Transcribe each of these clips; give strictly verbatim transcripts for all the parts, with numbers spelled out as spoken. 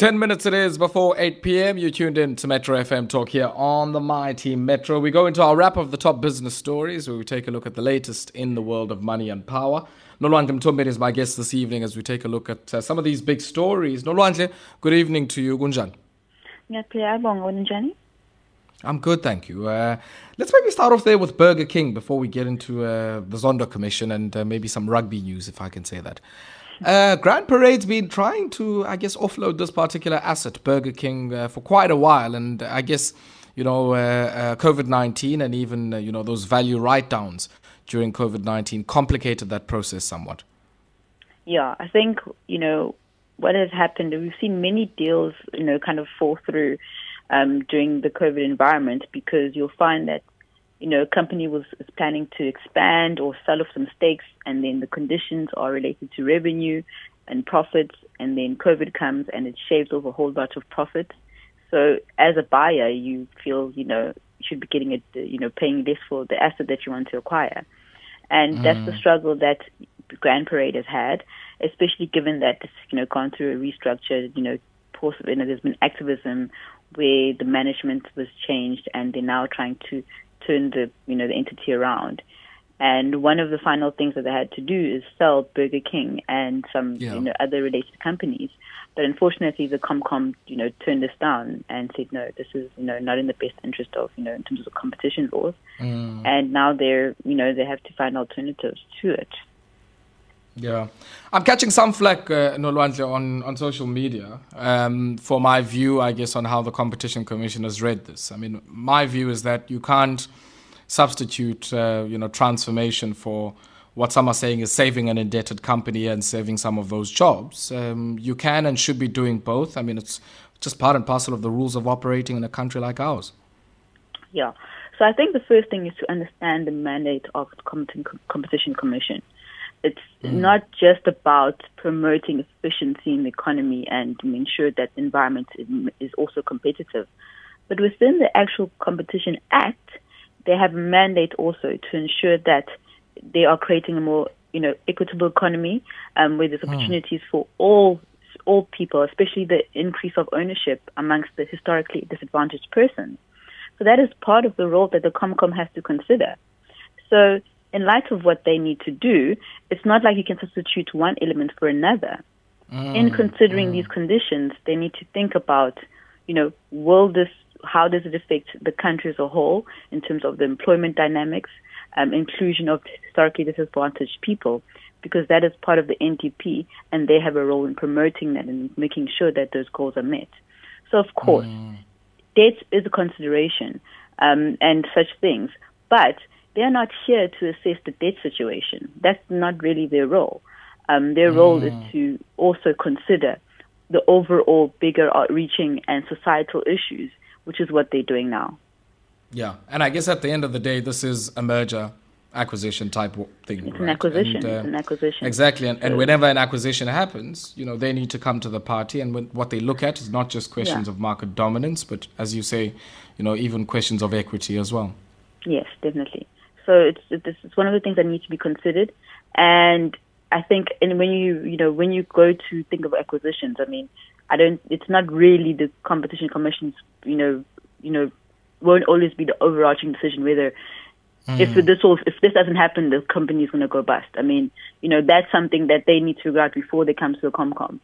ten minutes it is before eight p.m. You tuned in to Metro F M Talk here on the mighty Metro. We go into our wrap of the top business stories where we take a look at the latest in the world of money and power. Nolwandle Mthombeni is my guest this evening as we take a look at uh, some of these big stories. Nolwandle, good evening to you. Gunjan. I'm good, thank you. Uh, let's maybe start off there with Burger King before we get into uh, the Zondo Commission and uh, maybe some rugby news, if I can say that. Uh, Grand Parade's been trying to, I guess, offload this particular asset, Burger King, uh, for quite a while. And I guess, you know, uh, uh, COVID nineteen and even, uh, you know, those value write-downs during COVID nineteen complicated that process somewhat. Yeah, I think, you know, what has happened, we've seen many deals, you know, kind of fall through um, during the COVID environment because you'll find that, you know, a company was is planning to expand or sell off some stakes, and then the conditions are related to revenue and profits, and then COVID comes and it shaves off a whole bunch of profits. So as a buyer, you feel, you know, you should be getting it, you know, paying less for the asset that you want to acquire. And mm. that's the struggle that Grand Parade has had, especially given that it's, you know, gone through a restructure, you know, possibly, you know, there's been activism where the management was changed and they're now trying to turn the, you know, the entity around. And one of the final things that they had to do is sell Burger King and some, yeah. you know, other related companies. But unfortunately, the Comcom, you know, turned this down and said, no, this is, you know, not in the best interest of, you know, in terms of the competition laws. Mm. And now they're, you know, they have to find alternatives to it. Yeah. I'm catching some flack, uh, Nolwandle, on, on social media um, for my view, I guess, on how the Competition Commission has read this. I mean, my view is that you can't substitute, uh, you know, transformation for what some are saying is saving an indebted company and saving some of those jobs. Um, you can and should be doing both. I mean, it's just part and parcel of the rules of operating in a country like ours. Yeah. So I think the first thing is to understand the mandate of the Competition Commission. It's mm. not just about promoting efficiency in the economy and ensure that the environment is also competitive. But within the actual Competition Act, they have a mandate also to ensure that they are creating a more, you know, equitable economy um, where there's opportunities mm. for all all people, especially the increase of ownership amongst the historically disadvantaged persons. So that is part of the role that the Comcom has to consider. So in light of what they need to do, it's not like you can substitute one element for another. Mm, in considering mm. these conditions, they need to think about, you know, will this, how does it affect the country as a whole in terms of the employment dynamics, um, inclusion of historically disadvantaged people, because that is part of the N D P, and they have a role in promoting that and making sure that those goals are met. So, of course, mm. debt is a consideration um, and such things, but they're not here to assess the debt situation. That's not really their role. Um, their role mm. is to also consider the overall bigger outreaching and societal issues, which is what they're doing now. Yeah, and I guess at the end of the day, this is a merger acquisition type thing. It's right? an acquisition. And, uh, it's an acquisition. Exactly, and, and whenever an acquisition happens, you know, they need to come to the party, and when, what they look at is not just questions yeah. of market dominance, but as you say, you know, even questions of equity as well. Yes, definitely. So it's it's one of the things that needs to be considered, and I think, and when you you know when you go to think of acquisitions, I mean, I don't. It's not really the Competition Commission's you know you know won't always be the overarching decision whether mm. if this will, if this doesn't happen, the company is going to go bust. I mean, you know, that's something that they need to figure out before they come to the Comcom.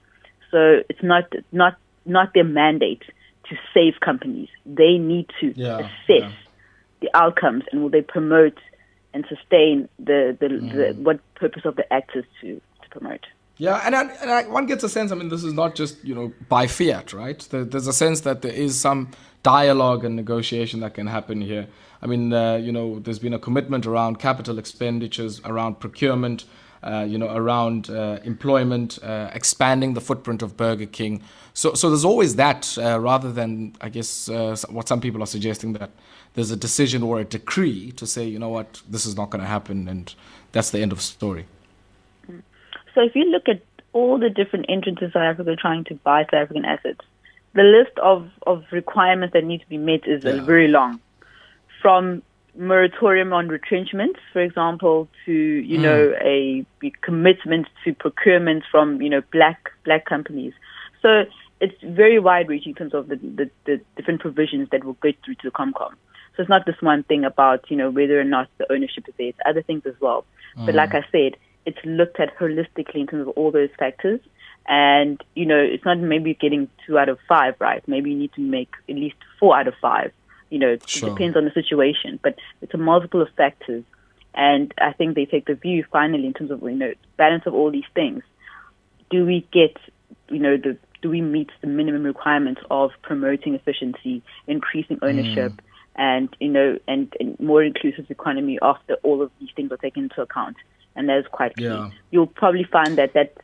So it's not not not their mandate to save companies. They need to yeah, assess. Yeah. the outcomes, and will they promote and sustain the, the, mm. the what purpose of the act is to, to promote. Yeah, and, I, and I, one gets a sense, I mean, this is not just, you know, by fiat, right? There, there's a sense that there is some dialogue and negotiation that can happen here. I mean, uh, you know, there's been a commitment around capital expenditures, around procurement, uh, you know, around uh, employment, uh, expanding the footprint of Burger King. So, so there's always that, uh, rather than, I guess, uh, what some people are suggesting that there's a decision or a decree to say, you know what, this is not going to happen, and that's the end of the story. So if you look at all the different entrants in South Africa trying to buy South African assets, the list of, of requirements that need to be met is yeah. very long. From moratorium on retrenchments, for example, to, you mm. know, a commitment to procurement from, you know, black black companies. So it's very wide reach in terms of the, the, the different provisions that will go through to the ComCom. So it's not this one thing about, you know, whether or not the ownership is there. It's other things as well. Mm. But like I said, it's looked at holistically in terms of all those factors. And, you know, it's not maybe getting two out of five, right? Maybe you need to make at least four out of five. You know, sure. It depends on the situation. But it's a multiple of factors. And I think they take the view finally in terms of, you know, balance of all these things. Do we get, you know, the do we meet the minimum requirements of promoting efficiency, increasing ownership, mm. and, you know, and, and more inclusive economy after all of these things are taken into account? And that is quite key. Yeah. You'll probably find that that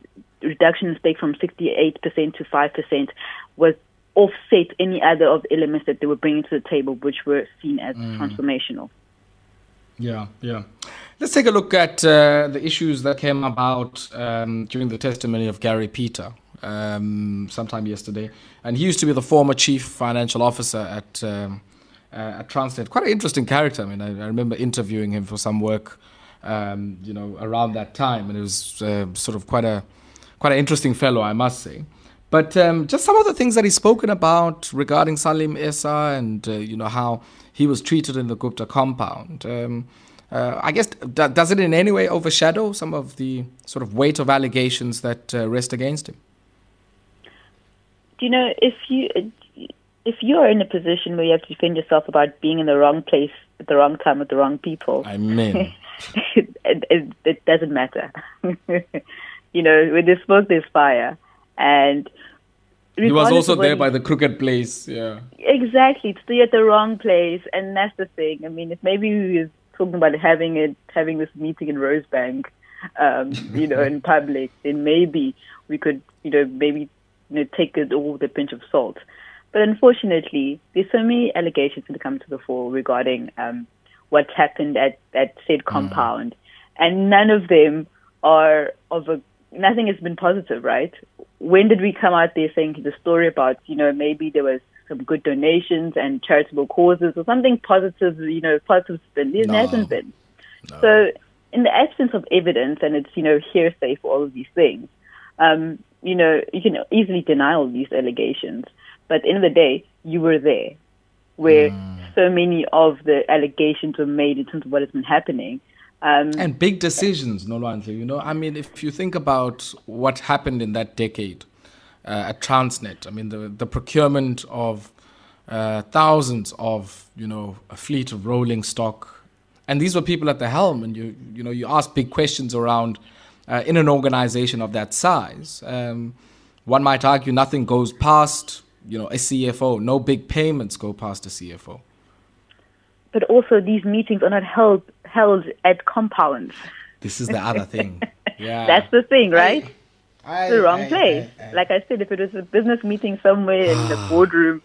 reduction in stake from sixty-eight percent to five percent was offset any other of the elements that they were bringing to the table, which were seen as mm. transformational. Yeah, yeah. Let's take a look at uh, the issues that came about um, during the testimony of Garry Pita um, sometime yesterday. And he used to be the former chief financial officer at, um, uh, at Transnet. Quite an interesting character. I mean, I, I remember interviewing him for some work, um, you know, around that time. And it was uh, sort of quite a quite an interesting fellow, I must say. But um, just some of the things that he's spoken about regarding Salim Essa and, uh, you know, how he was treated in the Gupta compound. Um, uh, I guess, d- does it in any way overshadow some of the sort of weight of allegations that uh, rest against him? Do you know, if, you, if you're in a position where you have to defend yourself about being in the wrong place at the wrong time with the wrong people, I mean, it, it, it doesn't matter. You know, when there's smoke, there's fire. And he was also there by the crooked place, yeah. Exactly, to be at the wrong place, and that's the thing. I mean, if maybe he was talking about having it, having this meeting in Rosebank, um, you know, in public, then maybe we could, you know, maybe you know, take it all with a pinch of salt. But unfortunately, there's so many allegations that come to the fore regarding um, what happened at, at said compound, mm. and none of them are of a nothing has been positive, right? When did we come out there saying the story about, you know, maybe there was some good donations and charitable causes or something positive, you know, positive spin? There no. hasn't been. No. So in the absence of evidence, and it's, you know, hearsay for all of these things, um, you know, you can easily deny all these allegations. But at the end of the day, you were there where mm. so many of the allegations were made in terms of what has been happening. Um, and big decisions, Nolwandle, you know. I mean, if you think about what happened in that decade uh, at Transnet, I mean, the, the procurement of uh, thousands of, you know, a fleet of rolling stock. And these were people at the helm. And, you you know, you ask big questions around uh, in an organization of that size. Um, one might argue nothing goes past, you know, a C F O. No big payments go past a C F O. But also these meetings are not held held at compounds. This is the other thing. Yeah. That's the thing, right? I, I, the wrong I, place. I, I, I. Like I said, if it was a business meeting somewhere in the boardroom,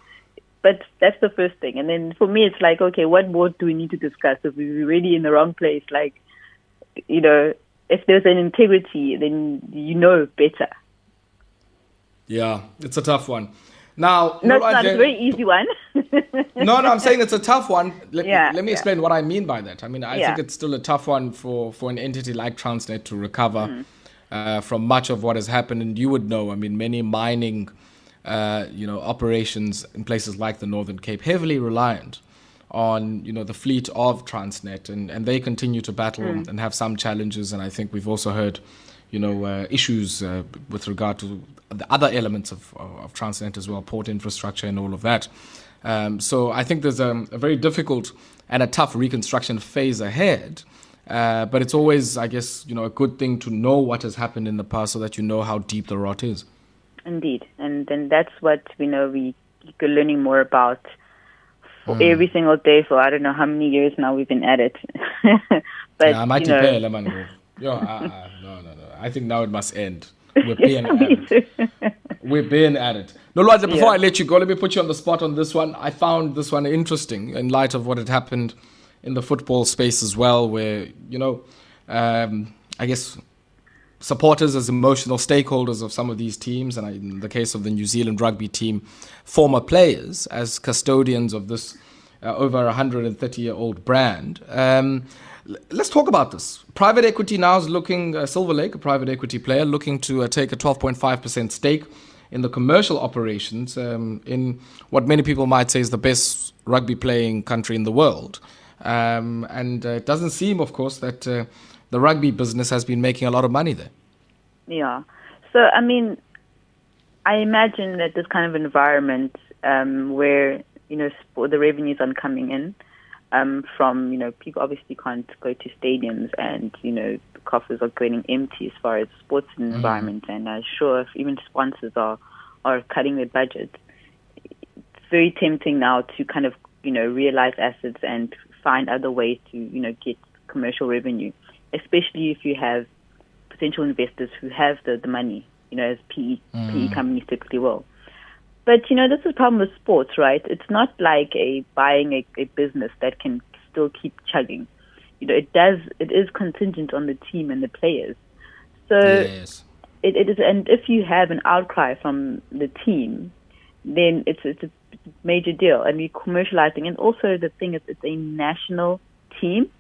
but that's the first thing. And then for me, it's like, okay, what more do we need to discuss? If we're really in the wrong place, like, you know, if there's an integrity, then you know better. Yeah, it's a tough one. Now, no, it's not a very easy one. no, no, I'm saying it's a tough one. Let, yeah, let me explain yeah. what I mean by that. I mean, I yeah. think it's still a tough one for, for an entity like Transnet to recover mm. uh, from much of what has happened. And you would know, I mean, many mining, uh, you know, operations in places like the Northern Cape, heavily reliant on, you know, the fleet of Transnet. And, and they continue to battle mm. and have some challenges. And I think we've also heard, you know, uh, issues uh, with regard to the other elements of, of, of Transnet as well, port infrastructure and all of that. Um, so I think there's a, a very difficult and a tough reconstruction phase ahead. Uh, but it's always, I guess, you know, a good thing to know what has happened in the past so that you know how deep the rot is. Indeed. And then that's what, you know, we are learning more about for mm. every single day for I don't know how many years now we've been at it. But, yeah, I might you know... Yo, uh, no, no, no. I think now it must end. We're being at it. We're being at it. Nolwandle, before yeah. I let you go, let me put you on the spot on this one. I found this one interesting in light of what had happened in the football space as well, where, you know, um, I guess supporters as emotional stakeholders of some of these teams, and in the case of the New Zealand rugby team, former players as custodians of this uh, over one hundred thirty-year-old brand. Um Let's talk about this. Private equity now is looking, uh, Silver Lake, a private equity player, looking to uh, take a twelve point five percent stake in the commercial operations um, in what many people might say is the best rugby playing country in the world. Um, and uh, it doesn't seem, of course, that uh, the rugby business has been making a lot of money there. Yeah. So, I mean, I imagine that this kind of environment um, where, you know, sport, the revenues aren't coming in um, from, you know, people obviously can't go to stadiums and, you know, the coffers are getting empty as far as sports mm-hmm. environment. And I'm sure if even sponsors are, are cutting their budgets, it's very tempting now to kind of, you know, realize assets and find other ways to, you know, get commercial revenue, especially if you have potential investors who have the, the money, you know, as P E, mm. P E companies typically will. But, you know, this is the problem with sports, right? It's not like a buying a, a business that can still keep chugging. You know, it does, it is contingent on the team and the players. So yes. it, it is, and if you have an outcry from the team, then it's, it's a major deal. And we're commercializing. And also the thing is, it's a national team.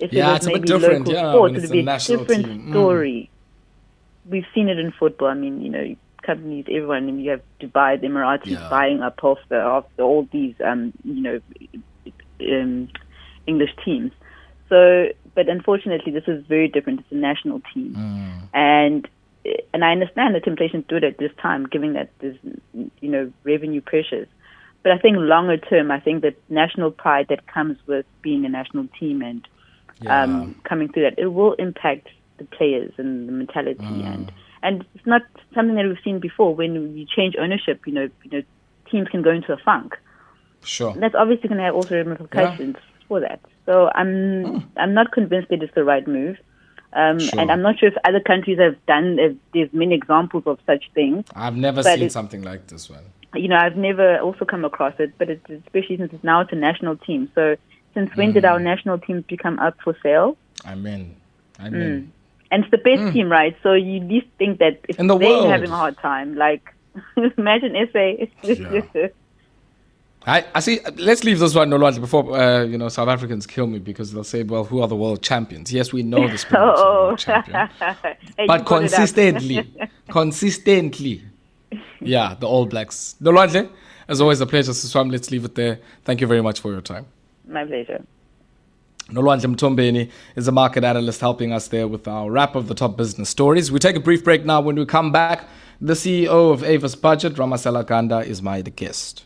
If yeah, it was it's maybe a bit different. Local yeah, sports, I mean, it would be a, a different team. story. Mm. We've seen it in football. I mean, you know, companies, everyone, and you have Dubai, the Emiratis yeah. buying up off the, off the, all these, um, you know, um, English teams. So, but unfortunately, this is very different. It's a national team. Mm. And and I understand the temptation to do it at this time, given that there's, you know, revenue pressures. But I think longer term, I think that national pride that comes with being a national team and yeah. um, coming through that, it will impact the players and the mentality. Mm. And, and it's not something that we've seen before. When you change ownership, you know, you know teams can go into a funk. Sure. And that's obviously going to have also ramifications yeah. for that. So I'm, mm. I'm not convinced that it's the right move. Um, sure. And I'm not sure if other countries have done, if there's many examples of such things. I've never but seen something like this one. You know, I've never also come across it, but it's, especially since it's now it's a national team. So since when mm. did our national teams become up for sale? I mean, I mean. Mm. And it's the best mm. team, right? So you at least think that if the they're world. having a hard time, like, imagine S A. Yeah. I, I see. Let's leave this one, Nolwandle, before uh, you know South Africans kill me because they'll say, "Well, who are the world champions?" Yes, we know the Springboks oh, are world champions, hey, but consistently, consistently, yeah, the All Blacks. Nolwandle, as always, a pleasure. So, let's leave it there. Thank you very much for your time. My pleasure. Nolwandle Mthombeni is a market analyst helping us there with our wrap of the top business stories. We take a brief break now. When we come back, the C E O of Avis Budget, Ramasela Kanda, is my guest.